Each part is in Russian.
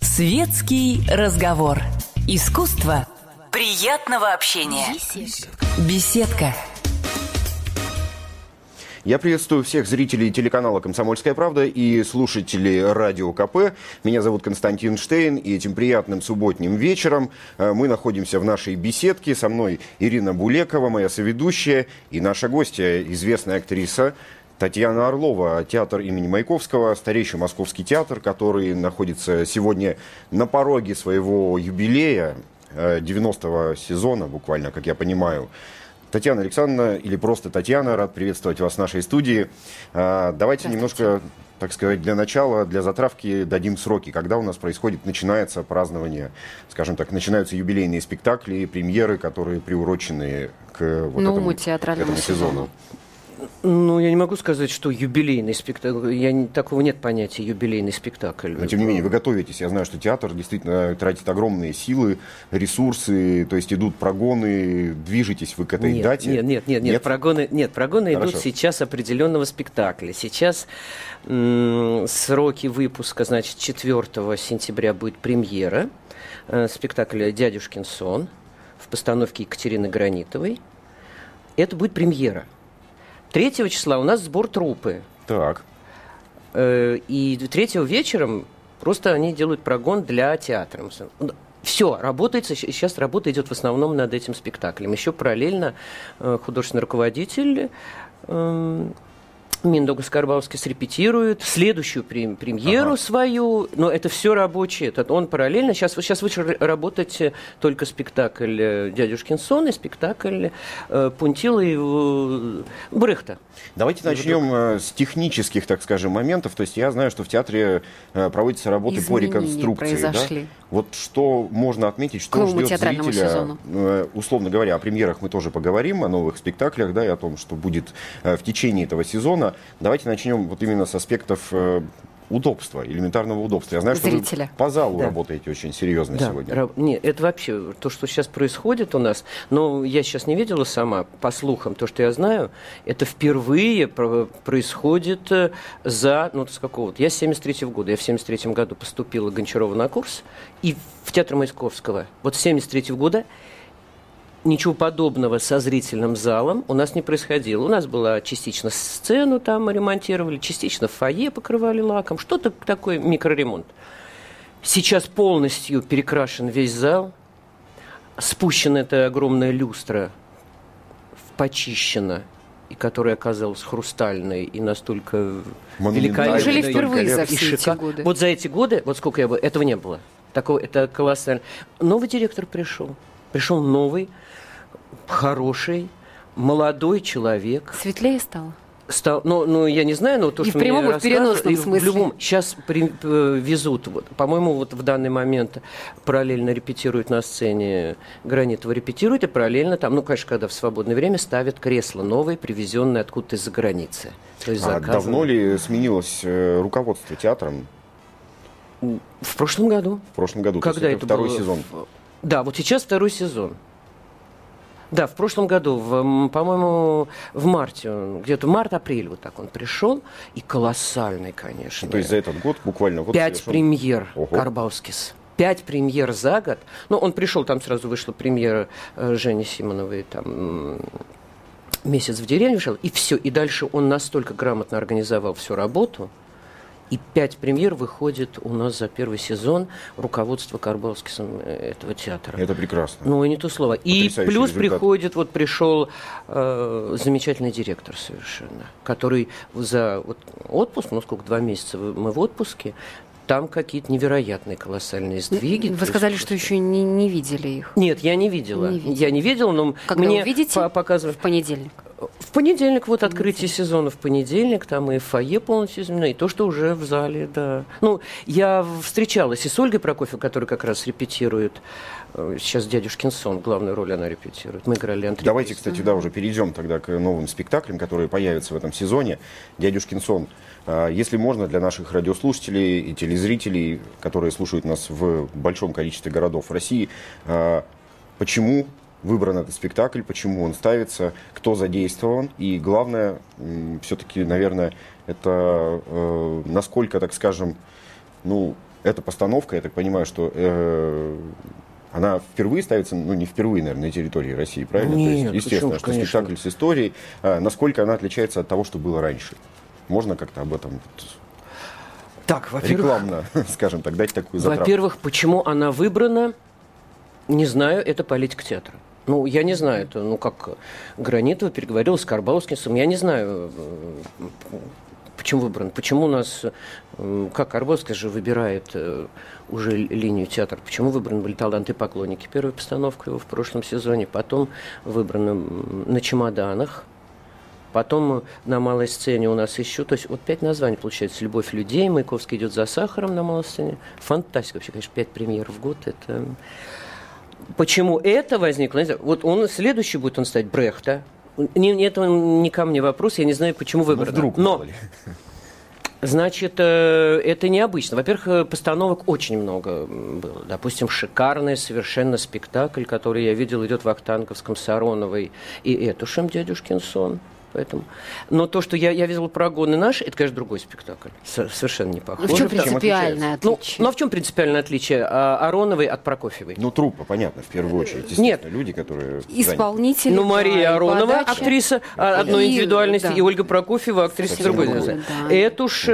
Светский разговор. Искусство приятного общения. Беседка. Я приветствую всех зрителей телеканала «Комсомольская правда» и слушателей радио КП. Меня зовут Константин Штейн, и этим приятным субботним вечером мы находимся в нашей беседке. Со мной Ирина Булекова, моя соведущая, и наша гостья, известная актриса Татьяна Орлова, театр имени Маяковского, старейший московский театр, который находится сегодня на пороге своего юбилея, 90-го сезона, буквально, как я понимаю. Татьяна Александровна, или просто Татьяна, рад приветствовать вас в нашей студии. Давайте немножко, так сказать, для начала, для затравки дадим сроки, когда у нас происходит, начинается празднование, скажем так, начинаются юбилейные спектакли, премьеры, которые приурочены к вот этому сезону. Ну, я не могу сказать, что юбилейный спектакль. Такого нет понятия юбилейный спектакль. Но, тем не менее, вы готовитесь. Я знаю, что театр действительно тратит огромные силы, ресурсы, то есть идут прогоны, движетесь вы к этой дате? Нет. Прогоны идут сейчас определенного спектакля. Сейчас сроки выпуска, значит, 4 сентября будет премьера спектакля «Дядюшкин сон» в постановке Екатерины Гранитовой. Это будет премьера. 3 числа у нас сбор труппы. Так. И 3 вечером просто они делают прогон для театра. Все, сейчас работа идет в основном над этим спектаклем. Еще параллельно художественный руководитель Миндаугас Карбаускис репетирует следующую премьеру свою. Но это все рабочее. Он параллельно. Сейчас вышел работать только спектакль «Дядюшкин сон» и спектакль Пунтила и Брехта. Давайте начнем с технических, так скажем, моментов. То есть я знаю, что в театре проводятся работы по реконструкции. Произошли. Да? Вот что можно отметить, что ждет зрителя. Сезону. Условно говоря, о премьерах мы тоже поговорим, о новых спектаклях, да, и о том, что будет в течение этого сезона. Давайте начнем вот именно с аспектов удобства, элементарного удобства. Я знаю, зрителя. Что вы по залу работаете очень серьезно сегодня. Нет, это вообще то, что сейчас происходит у нас. Но я сейчас не видела сама, по слухам, то, что я знаю, это впервые происходит за... Я с 73-го года. Я в 73-м году поступила Гончарова на курс и в театр Маяковского. Вот с 73-го года... Ничего подобного со зрительным залом у нас не происходило. У нас была частично сцену там ремонтировали, частично фойе покрывали лаком. Что-то такое, микроремонт. Сейчас полностью перекрашен весь зал. Спущена эта огромная люстра, почищена, и которая оказалась хрустальной и настолько великолепной. Неужели впервые за все эти годы? Вот за эти годы, вот сколько я был, этого не было. Такого, это колоссально. Новый директор пришел. Пришел новый, хороший, молодой человек. Светлее стало? Я не знаю, но то, и что мне рассказывают... И в прямом, в переносном смысле. В любом, сейчас везут, по-моему, в данный момент параллельно репетируют на сцене, Гранитова репетирует, и параллельно там, конечно, когда в свободное время ставят кресла новые, привезенные откуда-то из-за границы. То есть давно ли сменилось руководство театром? В прошлом году. В прошлом году, когда то есть это второй сезон. Да, вот сейчас второй сезон. Да, в прошлом году, по-моему, в марте, где-то март-апрель вот так он пришел, и колоссальный, конечно. Ну, то есть за этот год буквально... 5 премьер Карбаускис. 5 премьер за год. Он пришел, там сразу вышла премьера Жени Симоновой, там... «Месяц в деревне» вышел, и все. И дальше он настолько грамотно организовал всю работу... И 5 премьер выходит у нас за первый сезон руководство Карбаускисом этого театра. Это прекрасно. И не то слово. Потрясающий и плюс результат. Пришел замечательный директор совершенно, который за отпуск, 2 месяца мы в отпуске, там какие-то невероятные колоссальные сдвиги. Вы сказали, что еще не видели их. Нет, я не видела. Я не видела, но когда мне показывали. В понедельник? В понедельник, открытие сезона в понедельник, там и фойе полностью изменено, и то, что уже в зале, да. Я встречалась и с Ольгой Прокофьевой, которая как раз репетирует сейчас «Дядюшкин сон», главную роль она репетирует. Мы играли антреприз. Давайте, кстати, уже перейдем тогда к новым спектаклям, которые появятся в этом сезоне. «Дядюшкин сон». Если можно, для наших радиослушателей и телезрителей, которые слушают нас в большом количестве городов России, почему выбран этот спектакль, почему он ставится, кто задействован. И главное, все-таки, наверное, это насколько, так скажем, ну, эта постановка, я так понимаю, что она впервые ставится, ну, не впервые, наверное, на территории России, правильно? Нет, то есть, естественно, почему, что конечно. Спектакль с историей. Насколько она отличается от того, что было раньше? Можно как-то об этом... Так, рекламно, скажем так, дать такую затравку. Во-первых, почему она выбрана, не знаю, это политика театра. Ну, я не знаю, это, ну, как Гранитова переговорила с Карбаускисом, я не знаю, почему выбран, почему у нас, как Карбаускис же выбирает уже линию театра, почему выбраны были таланты и поклонники, первая постановка его в прошлом сезоне, потом выбраны на чемоданах. Потом на малой сцене у нас еще... То есть вот 5 названий получается. «Любовь людей», «Маяковский идет за сахаром» на малой сцене. Фантастика вообще, конечно, 5 премьер в год. Это... Почему это возникло? Вот он следующий будет, он стать Брехта. Это не ко мне вопрос, я не знаю, почему выбрано. Вдруг, но, значит, это необычно. Во-первых, постановок очень много было. Допустим, шикарный совершенно спектакль, который я видел, идет в Вахтанговском с Ароновой и Этушем «Дядюшкин сон». Поэтому. Но то, что я видел «Прогоны наши», это, конечно, другой спектакль. Совершенно не похоже. Но в чем принципиальное отличие? Ну, а в чем принципиальное отличие Ароновой от Прокофьевой? Ну, труппа, понятно, в первую очередь. Нет. Люди, которые... Исполнители. Ну, Мария Аронова, подача, актриса одной индивидуальности, да. И Ольга Прокофьева, актриса другой. Да. Это уж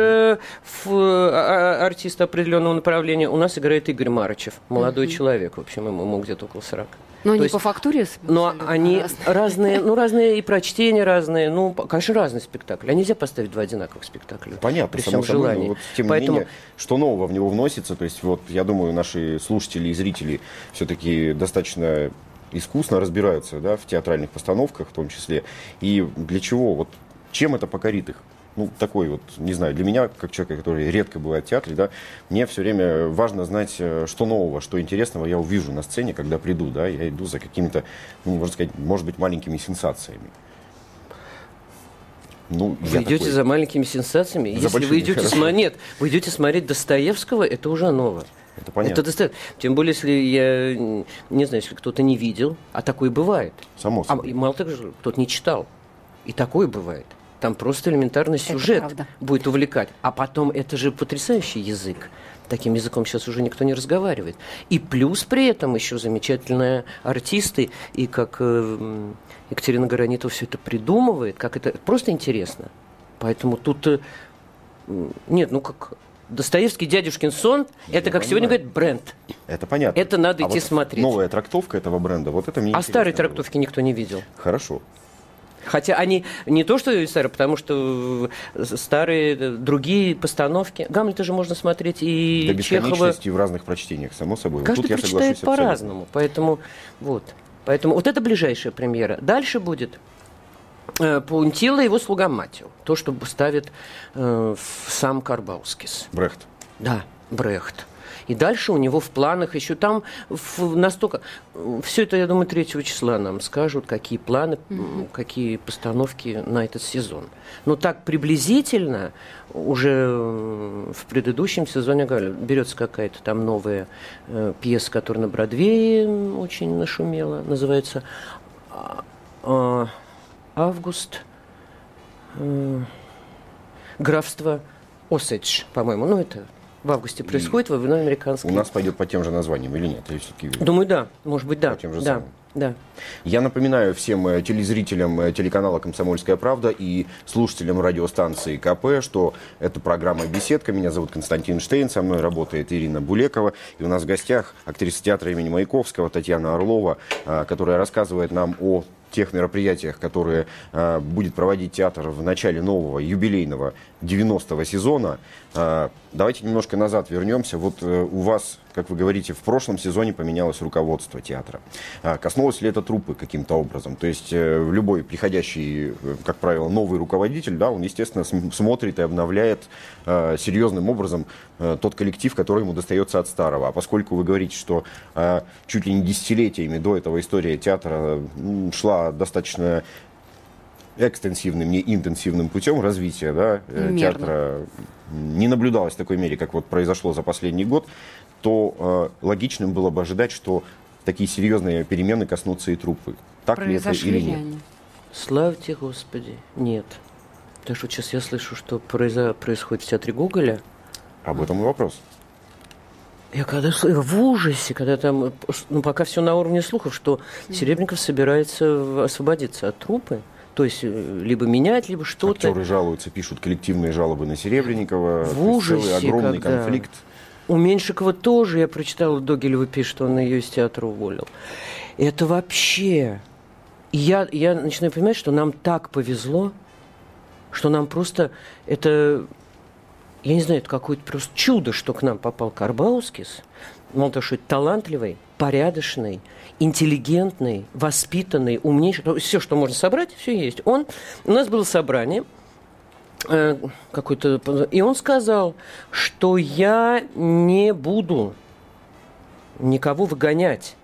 артист определенного направления. У нас играет Игорь Марычев, молодой человек. В общем, ему где-то около 40. Но они по фактуре? Но они разные, ну, разные и прочтения разные, ну, конечно, разные спектакли. А нельзя поставить два одинаковых спектакля. Понятно, при всем желании. Вот, тем не менее, что нового в него вносится? То есть, вот, я думаю, наши слушатели и зрители все-таки достаточно искусно разбираются, да, в театральных постановках в том числе. И для чего? Вот, чем это покорит их? Ну, такой вот, не знаю, для меня, как человека, который редко бывает в театре, да, мне все время важно знать, что нового, что интересного я увижу на сцене, когда приду, да, я иду за какими-то, ну, можно сказать, может быть, маленькими сенсациями. Ну, вы идете такой... за маленькими сенсациями? За если вы идете, нет, вы идете смотреть Достоевского, это уже ново. Это понятно. Тем более, если я, не знаю, если кто-то не видел, а такое бывает. Само собой. А мало того, кто-то не читал, и такое бывает. Там просто элементарный сюжет будет увлекать. А потом, это же потрясающий язык. Таким языком сейчас уже никто не разговаривает. И плюс при этом еще замечательные артисты. И как Екатерина Гранитова все это придумывает, как это просто интересно. Поэтому тут... Нет, ну как... Достоевский «Дядюшкин сон» – это, как сегодня говорят, бренд. Это понятно. Это надо идти вот смотреть. Новая трактовка этого бренда, вот это мне интересно. А старые трактовки никто не видел. Хорошо. Хотя они не то, что старые, потому что старые другие постановки. Гамлета же можно смотреть и до Чехова. До бесконечности в разных прочтениях, само собой. Каждый прочитает по-разному. Поэтому вот это ближайшая премьера. Дальше будет «Паунтила и его слуга Матью». То, что ставит сам Карбаускис. Брехт. Да, Брехт. И дальше у него в планах еще там настолько... Все это, я думаю, 3 числа нам скажут, какие планы, какие постановки на этот сезон. Но так приблизительно уже в предыдущем сезоне берется какая-то там новая пьеса, которая на Бродвее очень нашумела, называется «Август. Графство Осседж», по-моему. Ну, это... В августе происходит в американском. У нас пойдет по тем же названиям или нет? Думаю, да. Может быть, да. По тем же самым. Да. Я напоминаю всем телезрителям телеканала «Комсомольская правда» и слушателям радиостанции КП, что это программа «Беседка». Меня зовут Константин Штейн, со мной работает Ирина Булекова. И у нас в гостях актриса театра имени Маяковского Татьяна Орлова, которая рассказывает нам о тех мероприятиях, которые будет проводить театр в начале нового юбилейного 90-го сезона. Давайте немножко назад вернемся. Вот у вас, как вы говорите, в прошлом сезоне поменялось руководство театра. Коснулось ли это труппы каким-то образом? То есть любой приходящий, как правило, новый руководитель, да, он, естественно, смотрит и обновляет серьезным образом тот коллектив, который ему достается от старого. А поскольку вы говорите, что чуть ли не десятилетиями до этого история театра шла достаточно... экстенсивным, не интенсивным путем развития, да, театра не наблюдалось в такой мере, как вот произошло за последний год, то логичным было бы ожидать, что такие серьезные перемены коснутся и труппы. Так произошли ли это или нет? Слава тебе, Господи, нет. Так что сейчас я слышу, что происходит в театре Гоголя. Об этом и вопрос. Я когда в ужасе, когда там, ну, пока все на уровне слухов, что Серебренников собирается освободиться от труппы. То есть, либо менять, либо что-то. Актеры жалуются, пишут коллективные жалобы на Серебренникова. В ужасе, огромный конфликт. У Меньшикова тоже, я прочитала, Догилева пишет, что он ее из театра уволил. Это вообще... Я начинаю понимать, что нам так повезло, что нам просто... Это, я не знаю, это какое-то просто чудо, что к нам попал Карбаускис. Мало того, что это талантливый, порядочный, интеллигентный, воспитанный, умнейший. Все, что можно собрать, все есть. У нас было собрание какое-то... И он сказал, что я не буду никого выгонять.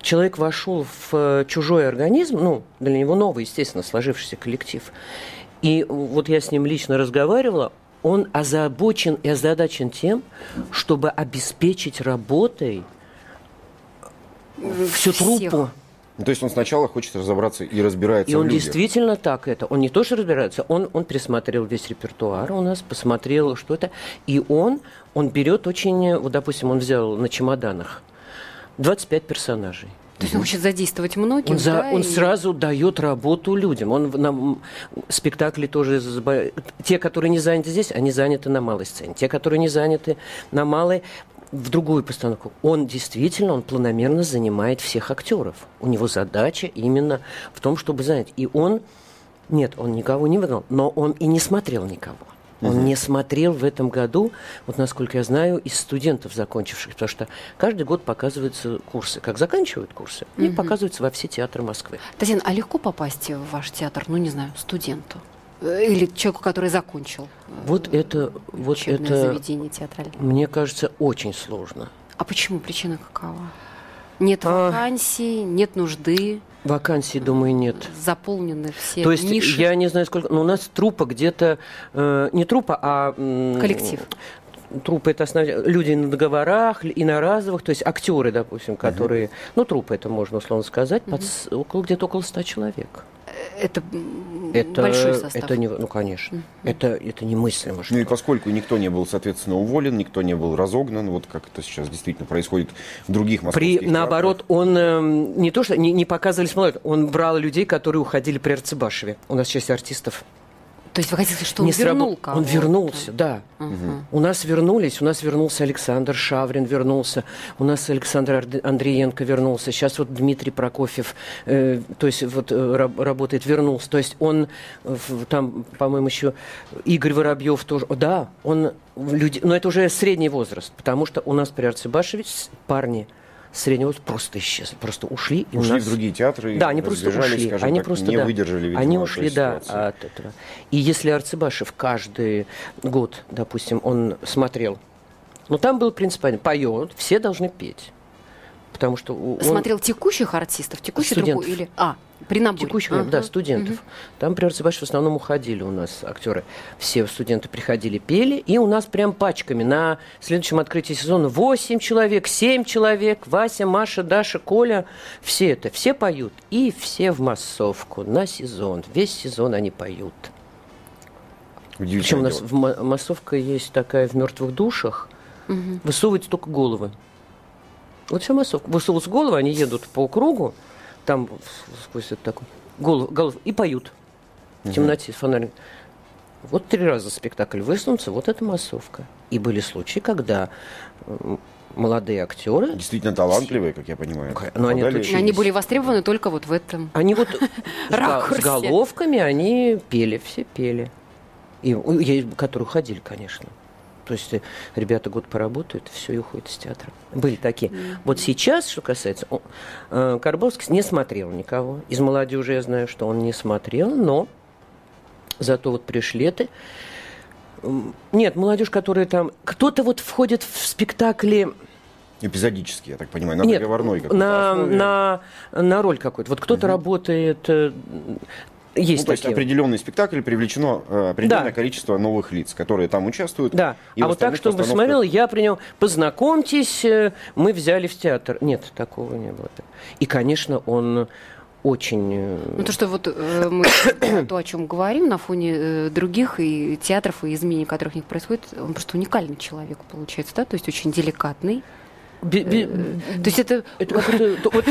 Человек вошел в чужой организм, ну, для него новый, естественно, сложившийся коллектив. И вот я с ним лично разговаривала. Он озабочен и озадачен тем, чтобы обеспечить работой всю труппу. То есть он сначала хочет разобраться и разбирается. И он в людях. Действительно так это. Он не то что разбирается, он пересмотрел весь репертуар у нас, посмотрел, что это. И он берет очень... Вот, допустим, он взял на чемоданах 25 персонажей. То есть он хочет задействовать многих, он сразу дает работу людям. Он нам спектакли тоже... Те, которые не заняты здесь, они заняты на малой сцене. Те, которые не заняты на малой, в другую постановку. Он планомерно занимает всех актеров. У него задача именно в том, чтобы занять. И он никого не выгнал, но он и не смотрел никого. Он не смотрел в этом году, вот насколько я знаю, из студентов закончивших, потому что каждый год показываются курсы, как заканчивают курсы, и показываются во все театры Москвы. Татьяна, а легко попасть в ваш театр, ну не знаю, студенту или человеку, который закончил учебное заведение театральное? Мне кажется, очень сложно. А почему? Причина какова? Нет вакансий, нет нужды. Вакансий, думаю, нет. Заполнены все ниши. То есть, я не знаю, сколько... Но у нас труппа где-то... не труппа, а... коллектив. Труппа – это люди на договорах, иноразовых, то есть актеры, допустим, которые... Ну, труппа, это можно условно сказать, где-то около 100 человек. Это большой состав. Это не, ну, конечно. Это немыслимо. Ну, и поскольку никто не был, соответственно, уволен, никто не был разогнан, вот как это сейчас действительно происходит в других московских театрах. Наоборот, он не то, что не показывались молодых, он брал людей, которые уходили при Арцыбашеве. У нас часть артистов. То есть вы хотите, что он вернул кого-то? Он вернулся, да. У нас вернулся Александр Шаврин, у нас Александр Андриенко вернулся, сейчас вот Дмитрий Прокофьев, то есть вот работает, вернулся. То есть он, там, по-моему, еще Игорь Воробьев тоже, да, но это уже средний возраст, потому что у нас при Арцебашеве парни среднего просто исчезли, просто ушли. Ушли в другие театры. Да, они просто ушли. Они просто не выдержали, видимо, они ушли, да, от этого. И если Арцыбашев каждый год, допустим, он смотрел, но там был принципиально, поет, все должны петь. Потому что смотрел текущих артистов, текущих труппу или... при наборе. Текущих, да, студентов. Там при Арцыбашеве в основном уходили у нас актеры. Все студенты приходили, пели, и у нас прям пачками. На следующем открытии сезона 8 человек, 7 человек, Вася, Маша, Даша, Коля. Все это. Все поют. И все в массовку на сезон. Весь сезон они поют. Причем у нас массовка есть такая в «Мертвых душах». Высовываются только головы. Вот вся массовка. Высовываются головы, они едут по кругу, там сквозь это такое, голов, и поют в темноте с фонарем. Вот 3 раза спектакль высунутся, вот это массовка. И были случаи, когда молодые актеры... Действительно талантливые, как я понимаю. Но они были востребованы только вот в этом. Они вот с головками, они пели, все пели. Которые ходили, конечно. То есть ребята год поработают, все, и уходят из театра. Были такие. Вот сейчас, что касается... Карбаускис не смотрел никого. Из молодежи я знаю, что он не смотрел, но зато вот пришли это... Нет, молодежь, которая там... Кто-то вот входит в спектакли... Эпизодически, я так понимаю, на договорной какой-то основе. На роль какую-то. Вот кто-то работает... Есть такие. То есть определенный спектакль, привлечено определенное количество новых лиц, которые там участвуют. Да. А вот так, чтобы смотрел, я принял, познакомьтесь, мы взяли в театр. Нет, такого не было. И, конечно, он... очень... Ну, то, что вот мы то, о чем говорим, на фоне других и театров, и изменений, которых в них происходит, он просто уникальный человек получается, да? То есть очень деликатный. То есть это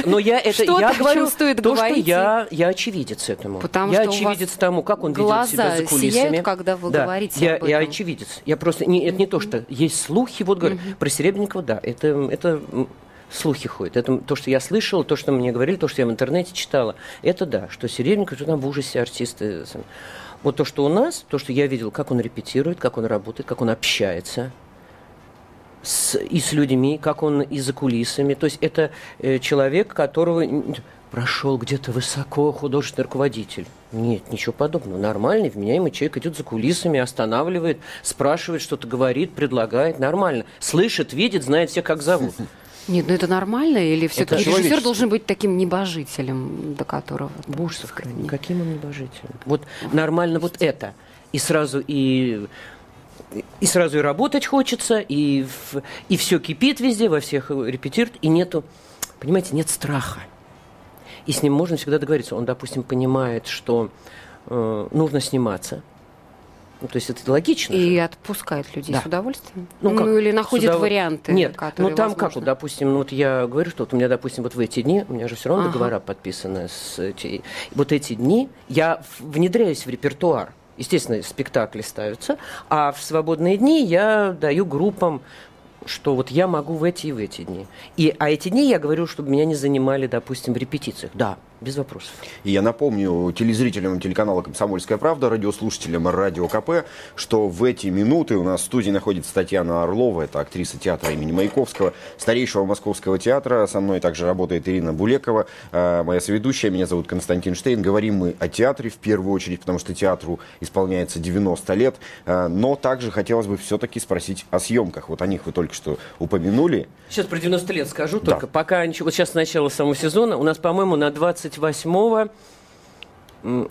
но я это я говорю, то, что я очевидец этому. Потому я очевидец тому, как он ведет себя за кулисами. Сияют, когда вы говорите об этом. Я очевидец. Я просто... это не то, что... Есть слухи, вот говорю. Про Серебренникова, да. Это... слухи ходят. Это то, что я слышала, то, что мне говорили, то, что я в интернете читала. Это да, что Серебренников, что там в ужасе артисты. Вот то, что у нас, то, что я видел, как он репетирует, как он работает, как он общается и с людьми, как он и за кулисами. То есть это человек, которого прошел где-то высоко художественный руководитель. Нет, ничего подобного. Нормальный, вменяемый человек идет за кулисами, останавливает, спрашивает, что-то говорит, предлагает. Нормально. Слышит, видит, знает всех, как зовут. Нет, ну это нормально, или все-таки режиссер должен быть таким небожителем, до которого... Боже сохрани, каким он небожителем? Вот нормально вот это. И сразу и работать хочется, и все кипит везде, во всех репетируют, и нету, понимаете, нет страха. И с ним можно всегда договориться. Он, допустим, понимает, что нужно сниматься. Ну, то есть это логично. И же. Отпускает людей с удовольствием? Ну или находит варианты, нет, которые там возможны. Как, вот, допустим, вот я говорю, что вот у меня, допустим, вот в эти дни, у меня же все равно договора подписаны. Вот эти дни я внедряюсь в репертуар. Естественно, спектакли ставятся. А в свободные дни я даю группам, что вот я могу в эти дни. А эти дни я говорю, чтобы меня не занимали, допустим, в репетициях. Да. Без вопросов. И я напомню телезрителям телеканала «Комсомольская правда», радиослушателям «Радио КП», что в эти минуты у нас в студии находится Татьяна Орлова, это актриса театра имени Маяковского, старейшего московского театра. Со мной также работает Ирина Булекова, моя соведущая, меня зовут Константин Штейн. Говорим мы о театре в первую очередь, потому что театру исполняется 90 лет, но также хотелось бы все-таки спросить о съемках. Вот о них вы только что упомянули. Сейчас про 90 лет скажу, только пока ничего. Вот сейчас начало самого сезона, у нас, по-моему, на 28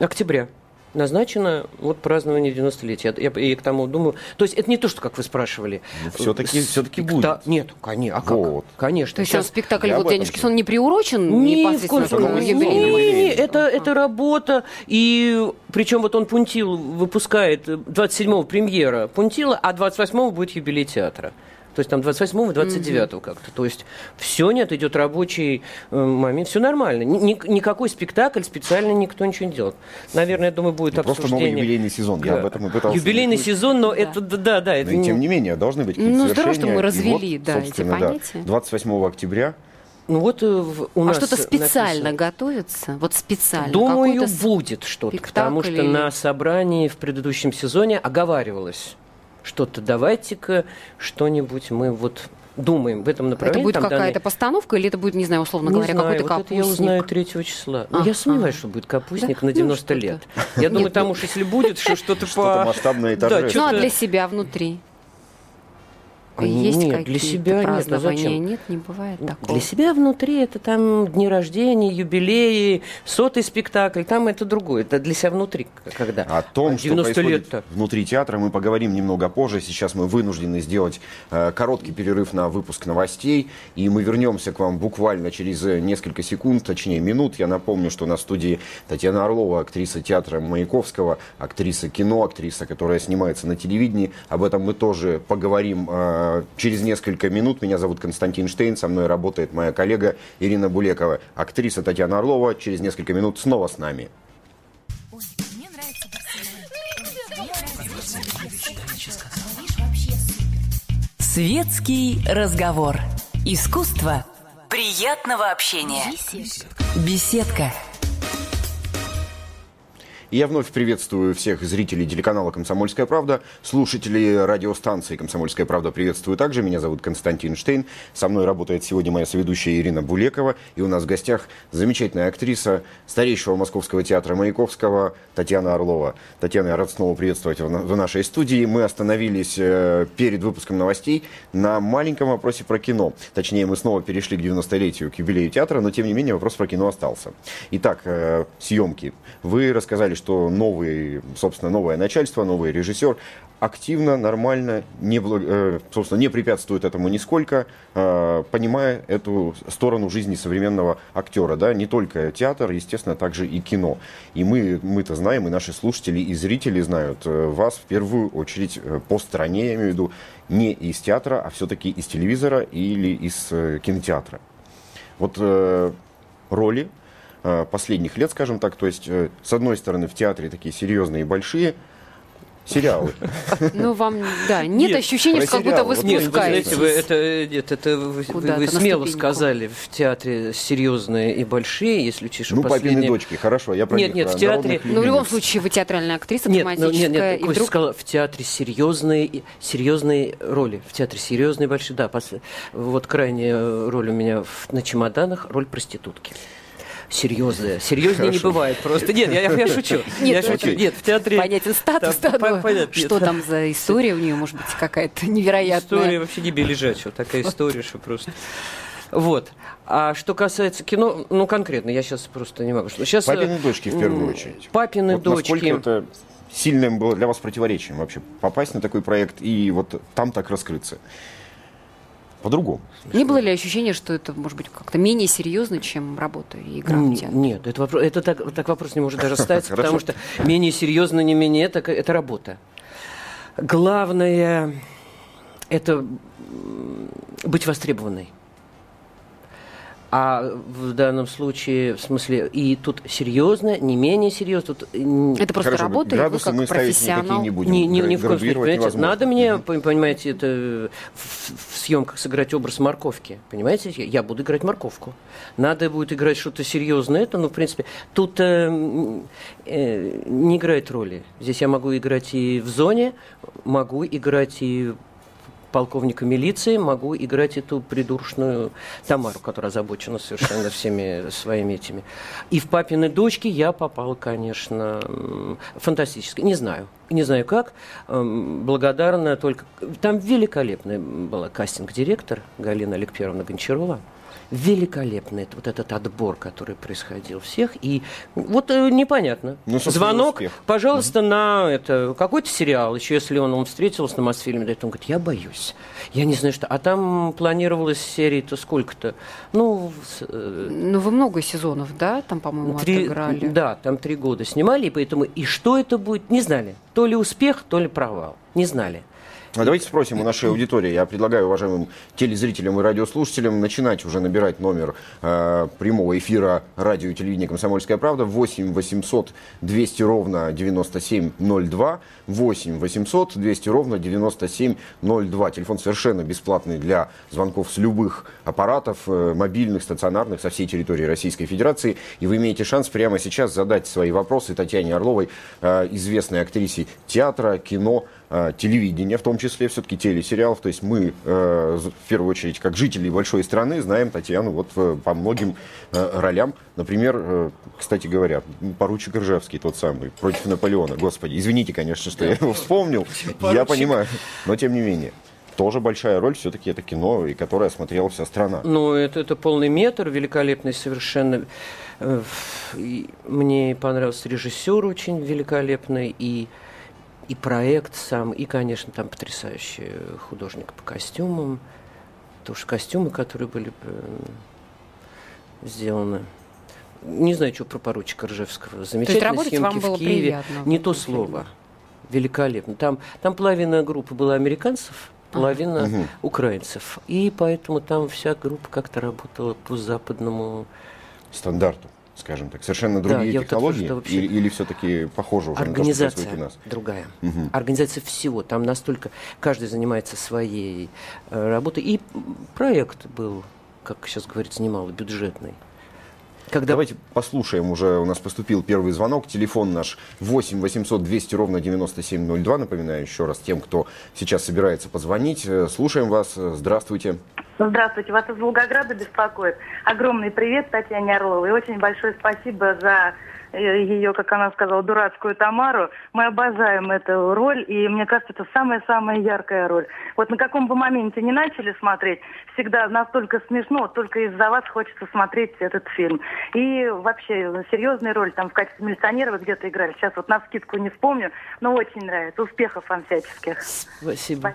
октября назначено вот празднование 90-летия. Я к тому думаю. То есть это не то, что, как вы спрашивали. Все-таки будет. Нет, конечно. Вот. Конечно. То есть сейчас спектакль вот «Дядюшкин сон» не приурочен непосредственно к юбилею? Нет, это работа. И причем вот он Пунтил выпускает 27-го премьера Пунтила, а 28-го будет юбилей театра. То есть там 28-го, 29-го как-то. То есть все нет, идет рабочий момент, все нормально. Никакой спектакль специально никто ничего не делает. Наверное, я думаю, будет обсуждение. Просто новый юбилейный сезон. Я об этом и пытался. Юбилейный сезон, но это это. Но и тем не менее должны быть какие-то совершения. Ну здорово, что мы развели, эти понятия. 28 октября. Ну вот у нас что-то специально готовится? Вот специально? Думаю, будет что-то, потому что на собрании в предыдущем сезоне оговаривалось. Что-то давайте-ка, что-нибудь мы вот думаем в этом направлении. Это будет какая-то постановка или это будет, не знаю, условно говоря, какой-то капустник? Я узнаю 3 числа. Я сомневаюсь, что будет капустник на 90 лет. Я думаю, там уж если будет, что-то масштабное и торжественное. Ну а для себя внутри? Есть нет, для себя нет. А зачем? Нет, не бывает такого. Для себя внутри это там дни рождения, юбилеи, 100-й спектакль, там это другое. Это для себя внутри, когда. О том, что происходит внутри театра, мы поговорим немного позже. Сейчас мы вынуждены сделать короткий перерыв на выпуск новостей. И мы вернемся к вам буквально через несколько секунд, точнее минут. Я напомню, что на студии Татьяна Орлова, актриса театра Маяковского, актриса кино, актриса, которая снимается на телевидении. Об этом мы тоже поговорим через несколько минут. Меня зовут Константин Штейн, со мной работает моя коллега Ирина Булекова, актриса Татьяна Орлова. Через несколько минут снова с нами. Светский разговор. Искусство приятного общения. Беседка. Я вновь приветствую всех зрителей телеканала «Комсомольская правда». Слушатели радиостанции «Комсомольская правда» приветствую также. Меня зовут Константин Штейн. Со мной работает сегодня моя соведущая Ирина Булекова. И у нас в гостях замечательная актриса старейшего московского театра Маяковского Татьяна Орлова. Татьяна, я рад снова приветствовать в нашей студии. Мы остановились перед выпуском новостей на маленьком вопросе про кино. Точнее, мы снова перешли к 90-летию, к юбилею театра, но тем не менее вопрос про кино остался. Итак, съемки. Вы рассказали, что новое начальство, новый режиссер активно, нормально, не препятствует этому нисколько, понимая эту сторону жизни современного актера. Да? Не только театр, естественно, также и кино. И мы-то знаем, и наши слушатели и зрители знают вас в первую очередь по стране, я имею в виду, не из театра, а все-таки из телевизора или из кинотеатра. Вот роли последних лет, скажем так, то есть, с одной стороны, в театре такие серьезные и большие сериалы. Ну, вам, да, нет ощущения, как будто вы спускаетесь. Это вы смело сказали, в театре серьезные и большие, если учишь последние... «Папины дочки», хорошо, я про них. Нет, в театре... Ну, в любом случае, вы театральная актриса, драматическая. Нет, Костя сказала, в театре серьезные роли. В театре серьезные большие, да. Вот крайняя роль у меня на «Чемоданах», роль проститутки. Серьезные не бывает просто. Нет, я шучу. Нет, в театре... Понятен статус, что там за история у нее, может быть, какая-то невероятная. История вообще не бележачая, такая история, что просто... Вот. А что касается кино, ну, конкретно, я сейчас просто не могу... «Папины дочки» в первую очередь. «Папины дочки». Насколько это сильным было для вас противоречием вообще попасть на такой проект и вот там так раскрыться? По-другому. Не было ли ощущения, что это, может быть, как-то менее серьезно, чем работа и игра в театре? Нет, это так вопрос не может даже ставиться, потому что менее серьезно, не менее, это работа. Главное, это быть востребованной. А в данном случае, в смысле, и тут серьезно, не менее серьезно. Тут... Это просто хорошо, работа, и вы как профессионал. Ни в коем случае, понимаете, надо мне, понимаете, это в съемках сыграть образ морковки, понимаете, я буду играть морковку. Надо будет играть что-то серьезное, это, ну, в принципе, тут не играет роли. Здесь я могу играть и в зоне, могу играть и... полковника милиции, могу играть эту придуршную Тамару, которая озабочена совершенно всеми своими этими. И в «Папины дочки» я попала, конечно, фантастически. Не знаю как. Благодарна только... Там великолепный был кастинг-директор Галина Алексеевна Гончарова. Великолепный вот этот отбор, который происходил всех. И вот непонятно. Ну, звонок, успех. Пожалуйста, на это, какой-то сериал, еще если он встретился на Мосфильме, да, он говорит, я боюсь. Я не знаю, что. А там планировалось серии-то сколько-то. Ну, вы много сезонов, да? Там, по-моему, отыграли. Да, там 3 года снимали, и поэтому и что это будет, не знали. То ли успех, то ли провал. Не знали. Давайте спросим у нашей аудитории. Я предлагаю уважаемым телезрителям и радиослушателям начинать уже набирать номер прямого эфира радио и телевидения «Комсомольская правда». 8 800 200 ровно 9702. 8 800 200 ровно 9702. Телефон совершенно бесплатный для звонков с любых аппаратов, мобильных, стационарных, со всей территории Российской Федерации. И вы имеете шанс прямо сейчас задать свои вопросы Татьяне Орловой, известной актрисе театра, кино, телевидения, в том числе, все-таки телесериалов. То есть мы, в первую очередь, как жители большой страны, знаем Татьяну вот по многим ролям. Например, кстати говоря, поручик Ржевский тот самый, против Наполеона. Господи, извините, конечно, что я его вспомнил. Я понимаю, но тем не менее. Тоже большая роль, все-таки это кино, и которое смотрела вся страна. Ну, это полный метр, великолепный совершенно. Мне понравился режиссер очень великолепный, и проект сам, и, конечно, там потрясающий художник по костюмам. Потому что костюмы, которые были сделаны... Не знаю, что про поручика Ржевского. Замечательные съемки в Киеве. Не то слово. Великолепно. Там половина группы была американцев, половина украинцев. И поэтому там вся группа как-то работала по западному... стандарту. Скажем так, совершенно другие технологии, вот тоже, или все-таки похоже уже на то, что происходит у нас? Другая. Организация всего. Там настолько каждый занимается своей работой. И проект был, как сейчас говорится, немалобюджетный. Давайте послушаем уже, у нас поступил первый звонок, телефон наш 8 800 200 ровно 9702, напоминаю еще раз тем, кто сейчас собирается позвонить, слушаем вас, здравствуйте. Здравствуйте, вас из Волгограда беспокоит, огромный привет Татьяне Орловой, очень большое спасибо за ее, как она сказала, дурацкую Тамару. Мы обожаем эту роль, и мне кажется, это самая-самая яркая роль. Вот на каком бы моменте ни начали смотреть, всегда настолько смешно, только из-за вас хочется смотреть этот фильм. И вообще серьезная роль, там в качестве милиционера вы где-то играли, сейчас вот навскидку не вспомню, но очень нравится. Успехов вам всяческих. Спасибо.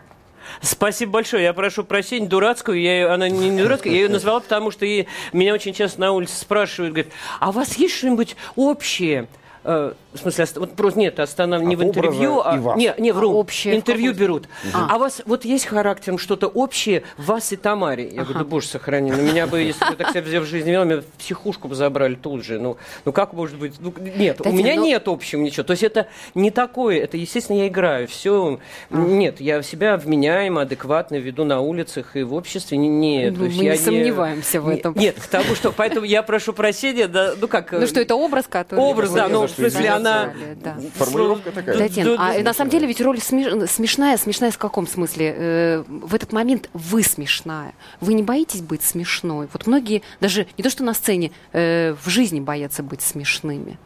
Спасибо большое. Я прошу прощения, дурацкую. Она не дурацкая. Я ее назвала, потому что меня очень часто на улице спрашивают, говорят, а у вас есть что-нибудь общее? В смысле, вот просто нет, не в интервью, интервью берут. А у вас вот есть характером что-то общее в вас и Тамаре? Я говорю, да боже сохрани, ну меня бы, если бы так себя в жизни вела, меня в психушку бы забрали тут же. Ну как может быть? Ну, нет, Татьяна, у меня нет общего ничего. То есть это не такое, это, естественно, я играю. Все, нет, я себя вменяемо, адекватно веду на улицах и в обществе. Нет, ну, мы не сомневаемся в этом. Нет, потому что, поэтому я прошу прощения, да, ну как... Ну что, это образ, который... Образ, да, ну... В смысле, она... Да. Формулировка такая. Татьяна, на самом деле ведь роль смешная. Смешная в каком смысле? В этот момент вы смешная. Вы не боитесь быть смешной? Вот многие, даже не то что на сцене, в жизни боятся быть смешными.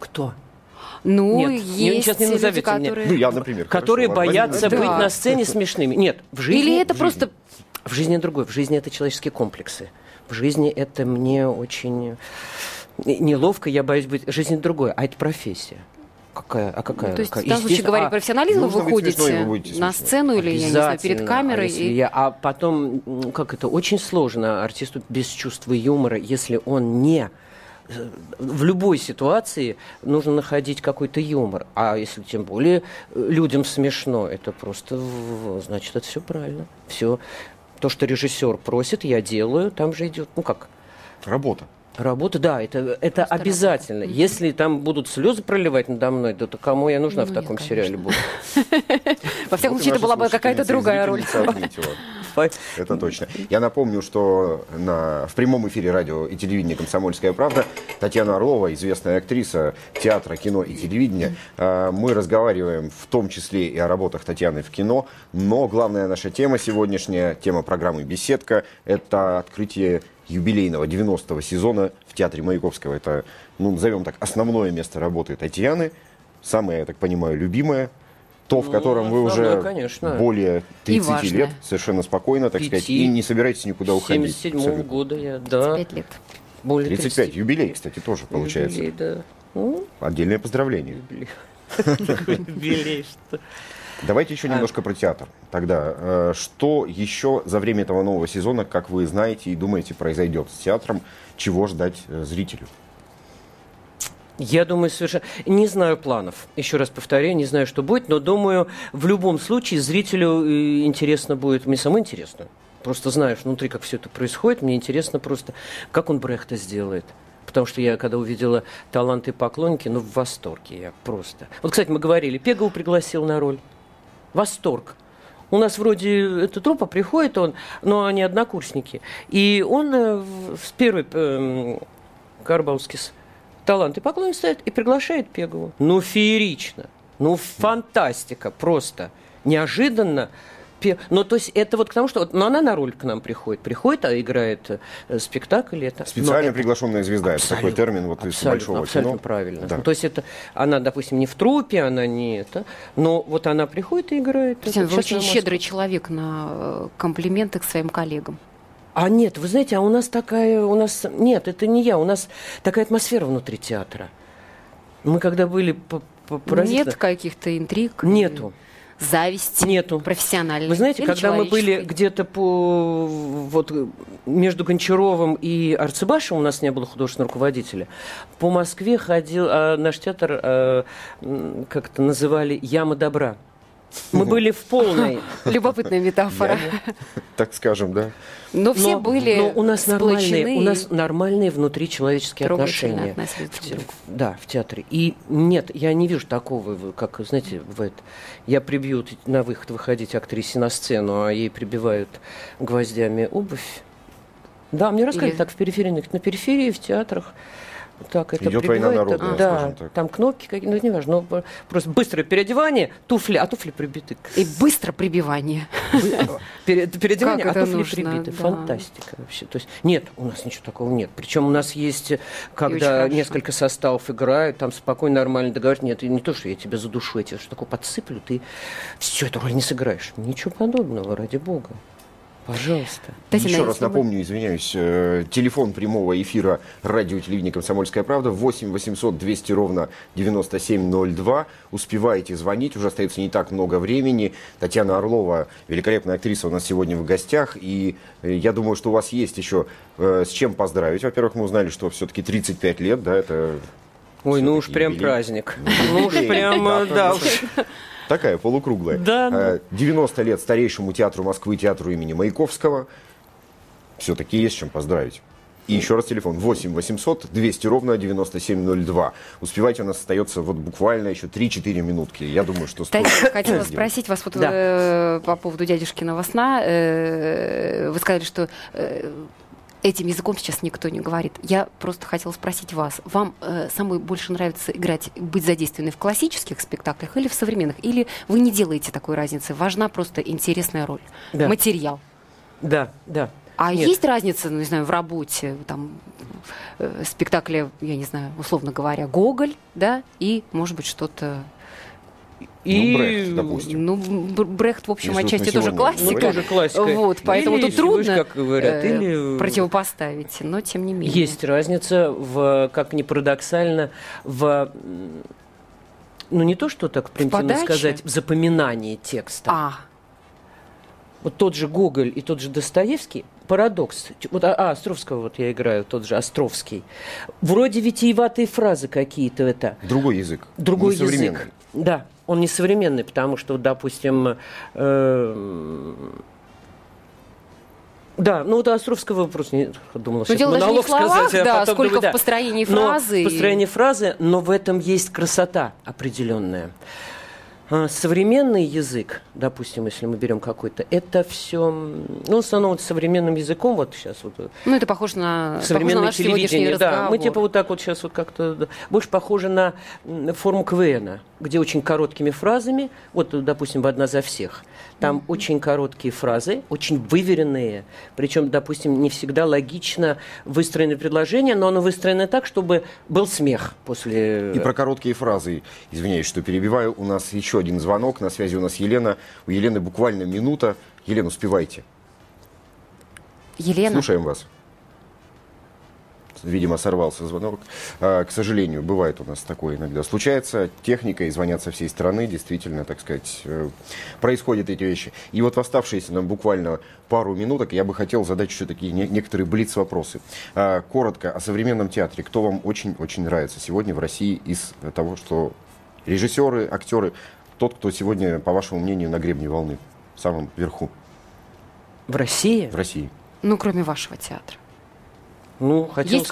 Кто? Ну, нет, есть не люди, которые... Ну, я, например. Которые боятся быть на сцене смешными. Нет, в жизни... Или это просто... В жизни другое. В жизни это человеческие комплексы. В жизни это мне очень... Неловко, я боюсь быть. Жизнь другая, а это профессия. Какая? А какая? Ну, то есть, в данном случае, говоря профессионализм, вы выходите на сцену или, я не знаю, перед камерой. А потом, как это, очень сложно артисту без чувства юмора, если он не... В любой ситуации нужно находить какой-то юмор. А если тем более людям смешно, это просто, значит, это все правильно. Все то, что режиссер просит, я делаю, там же идет, ну как? Работа. Работа, да, это обязательно. Работа. Если там будут слезы проливать надо мной, да, то кому я нужна в таком сериале буду? Во всяком случае, это была бы какая-то другая роль. Это точно. Я напомню, что в прямом эфире радио и телевидения «Комсомольская правда» Татьяна Орлова, известная актриса театра, кино и телевидения. Мы разговариваем в том числе и о работах Татьяны в кино, но главная наша тема сегодняшняя, тема программы «Беседка» — это открытие юбилейного 90-го сезона в театре Маяковского. Это, ну, назовем так, основное место работы Татьяны, самое, я так понимаю, любимое, то, в котором вы уже более 30 лет, совершенно спокойно, так сказать, и не собираетесь никуда уходить. С 1977 года я, да. 35 лет. Более 35, юбилей, кстати, тоже получается. Юбилей, да. Отдельное поздравление. Юбилей, что... Давайте еще немножко про театр. Тогда, что еще за время этого нового сезона, как вы знаете и думаете, произойдет с театром? Чего ждать зрителю? Я думаю, совершенно... Не знаю планов. Еще раз повторяю, не знаю, что будет, но думаю, в любом случае зрителю интересно будет. Мне самому интересно. Просто знаешь внутри, как все это происходит. Мне интересно просто, как он Брехта сделает. Потому что я, когда увидела «Таланты и поклонники», ну, в восторге я просто. Вот, кстати, мы говорили, Пегову пригласил на роль. Восторг. У нас вроде эта труппа, приходит он, но они однокурсники. И он с первой Карбаускис «Талант и поклонник» ставит и приглашает Пегову. Ну, феерично. Ну, фантастика просто. Неожиданно. Ну, то есть это вот к тому, что... Вот, но она на роль к нам приходит, а играет спектакль. Это, специально приглашенная звезда. Это такой термин вот из большого абсолютно кино. Правильно. Да. Ну, то есть это она, допустим, не в труппе, она не это, но вот она приходит и играет. Татьяна, вы очень щедрый человек на комплименты к своим коллегам. А нет, вы знаете, а у нас такая... У нас, нет, это не я, у нас такая атмосфера внутри театра. Мы когда были... Нет каких-то интриг? Нету. Зависть нету профессиональной. Вы знаете, когда мы были где-то между Гончаровым и Арцыбашевым, у нас не было художественного руководителя, по Москве ходил, наш театр как-то называли «Яма добра». Мы были в полной... Любопытная метафора. Так скажем, да. Но все были сплочены. У нас нормальные внутричеловеческие отношения. Да, в театре. И нет, я не вижу такого, как, знаете, бывает, я прибью на выход выходить актрисе на сцену, а ей прибивают гвоздями обувь. Да, мне рассказали так на периферии, в театрах. так это идет война народная, да, скажем так. Там кнопки какие, ну не важно, ну, просто быстрое переодевание, туфли, а туфли прибиты. И быстро прибивание. Переодевание, а туфли прибиты. Фантастика вообще. То есть нет, у нас ничего такого нет. Причем у нас есть, когда несколько составов играют, там спокойно, нормально договариваются. Нет, не то, что я тебя задушу, я тебе что такое подсыплю, ты всю эту роль не сыграешь. Ничего подобного, ради бога. Пожалуйста. Еще раз напомню, извиняюсь, телефон прямого эфира радио-телевидения «Комсомольская правда» 8 800 200 ровно 9702. Успеваете звонить, уже остается не так много времени. Татьяна Орлова, великолепная актриса, у нас сегодня в гостях. И я думаю, что у вас есть еще с чем поздравить. Во-первых, мы узнали, что все-таки 35 лет, да, это... Ой, ну уж прям праздник. Ну уж прям, да, такая полукруглая. Да. 90 лет старейшему театру Москвы, театру имени Маяковского. Все-таки есть чем поздравить. И еще раз телефон 8 800 200 ровно 9702. Успевайте, у нас остается вот буквально еще 3-4 минутки. Я думаю, что... Татьяна, хотела спросить вас вот по поводу «Дядюшкиного сна». Вы сказали, что... Этим языком сейчас никто не говорит. Я просто хотела спросить вас. Вам самой больше нравится играть, быть задействованной в классических спектаклях или в современных? Или вы не делаете такой разницы? Важна просто интересная роль, материал. Да, да. А нет, есть разница, ну, не знаю, в работе, там, спектакля, я не знаю, условно говоря, Гоголь, да, и, может быть, что-то... И... Ну, Брехт, допустим. Ну, Брехт, в общем, отчасти тоже классика. Ну, тоже классика. Вот, поэтому или, тут трудно как говорят, или... противопоставить, но тем не менее. Есть разница, в, как ни парадоксально, в... Ну, не то, что так примитивно сказать, в запоминании текста. Вот тот же Гоголь и тот же Достоевский, парадокс. Вот, Островского вот я играю, тот же Островский. Вроде витиеватые фразы какие-то это. Другой язык. Другой язык. Да, он не современный, потому что, допустим, да, ну вот Островского просто не думала, что монолог сказать, да, а потом сколько в построении фразы. В построении фразы, но в этом есть красота определенная. Современный язык, допустим, если мы берем какой-то, это все, ну, в основном вот современным языком, вот сейчас вот. Ну, это похоже на современное телевидение, да. Мы типа вот так вот сейчас вот как-то больше похоже на форму КВНа, где очень короткими фразами, вот, допустим, «Одна за всех». Там очень короткие фразы, очень выверенные, причем, допустим, не всегда логично выстроены предложения, но оно выстроено так, чтобы был смех после... И про короткие фразы, извиняюсь, что перебиваю, у нас еще один звонок, на связи у нас Елена, у Елены буквально минута. Елена, успевайте. Елена. Слушаем вас. Видимо, сорвался звонок. К сожалению, бывает у нас такое иногда. Случается техника, и звонят со всей страны. Действительно, так сказать, происходят эти вещи. И вот в оставшиеся нам буквально пару минуток я бы хотел задать еще такие некоторые блиц-вопросы. Коротко о современном театре. Кто вам очень-очень нравится сегодня в России из того, что режиссеры, актеры, тот, кто сегодня, по вашему мнению, на гребне волны, в самом верху? В России? В России. Ну, кроме вашего театра. Ну, хотел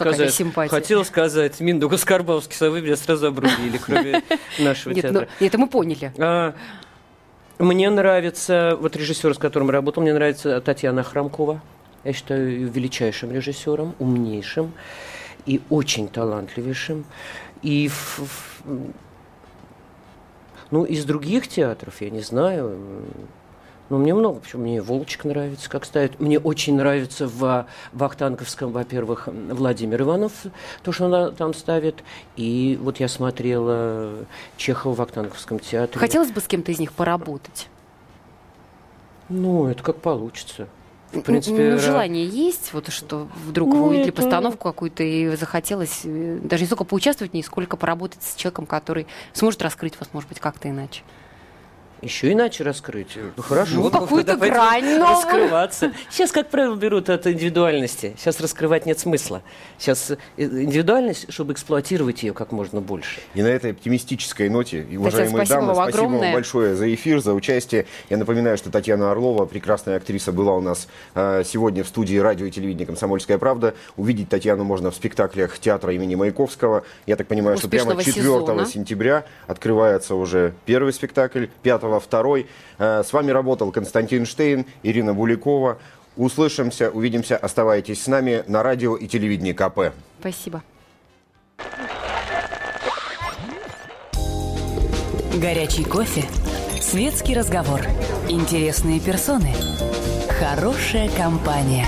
сказать, Миндаугас Карбаускис, а вы меня сразу обрубили, кроме нашего театра. Это мы поняли. Мне нравится, вот режиссер, с которым я работал, мне нравится Татьяна Ахрамкова. Я считаю ее величайшим режиссером, умнейшим и очень талантливейшим. И ну, из других театров, я не знаю... Ну, мне много, почему мне «Волчек» нравится, как ставит. Мне очень нравится в Вахтанговском, во-первых, Владимир Иванов, то, что она там ставит. И вот я смотрела Чехова в Вахтанговском театре. Хотелось бы с кем-то из них поработать? Ну, это как получится. В принципе, ну, желание есть, вот что вдруг вы увидели постановку какую-то и захотелось даже не столько поучаствовать в ней, сколько поработать с человеком, который сможет раскрыть вас, может быть, как-то иначе. Еще иначе раскрыть. Ну, хорошо. Ну, какую-то грань новую. Раскрываться. Сейчас, как правило, берут от индивидуальности. Сейчас раскрывать нет смысла. Сейчас индивидуальность, чтобы эксплуатировать ее как можно больше. И на этой оптимистической ноте, уважаемые дамы, спасибо вам большое за эфир, за участие. Я напоминаю, что Татьяна Орлова, прекрасная актриса, была у нас сегодня в студии радио и телевидения «Комсомольская правда». Увидеть Татьяну можно в спектаклях театра имени Маяковского. Я так понимаю, что прямо 4 сентября открывается уже первый спектакль, 5 второй. С вами работал Константин Штейн, Ирина Булекова. Услышимся, увидимся. Оставайтесь с нами на радио и телевидении КП. Спасибо. Горячий кофе, светский разговор, интересные персоны, хорошая компания.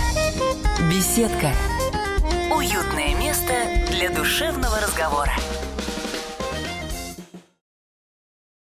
Беседка. Уютное место для душевного разговора.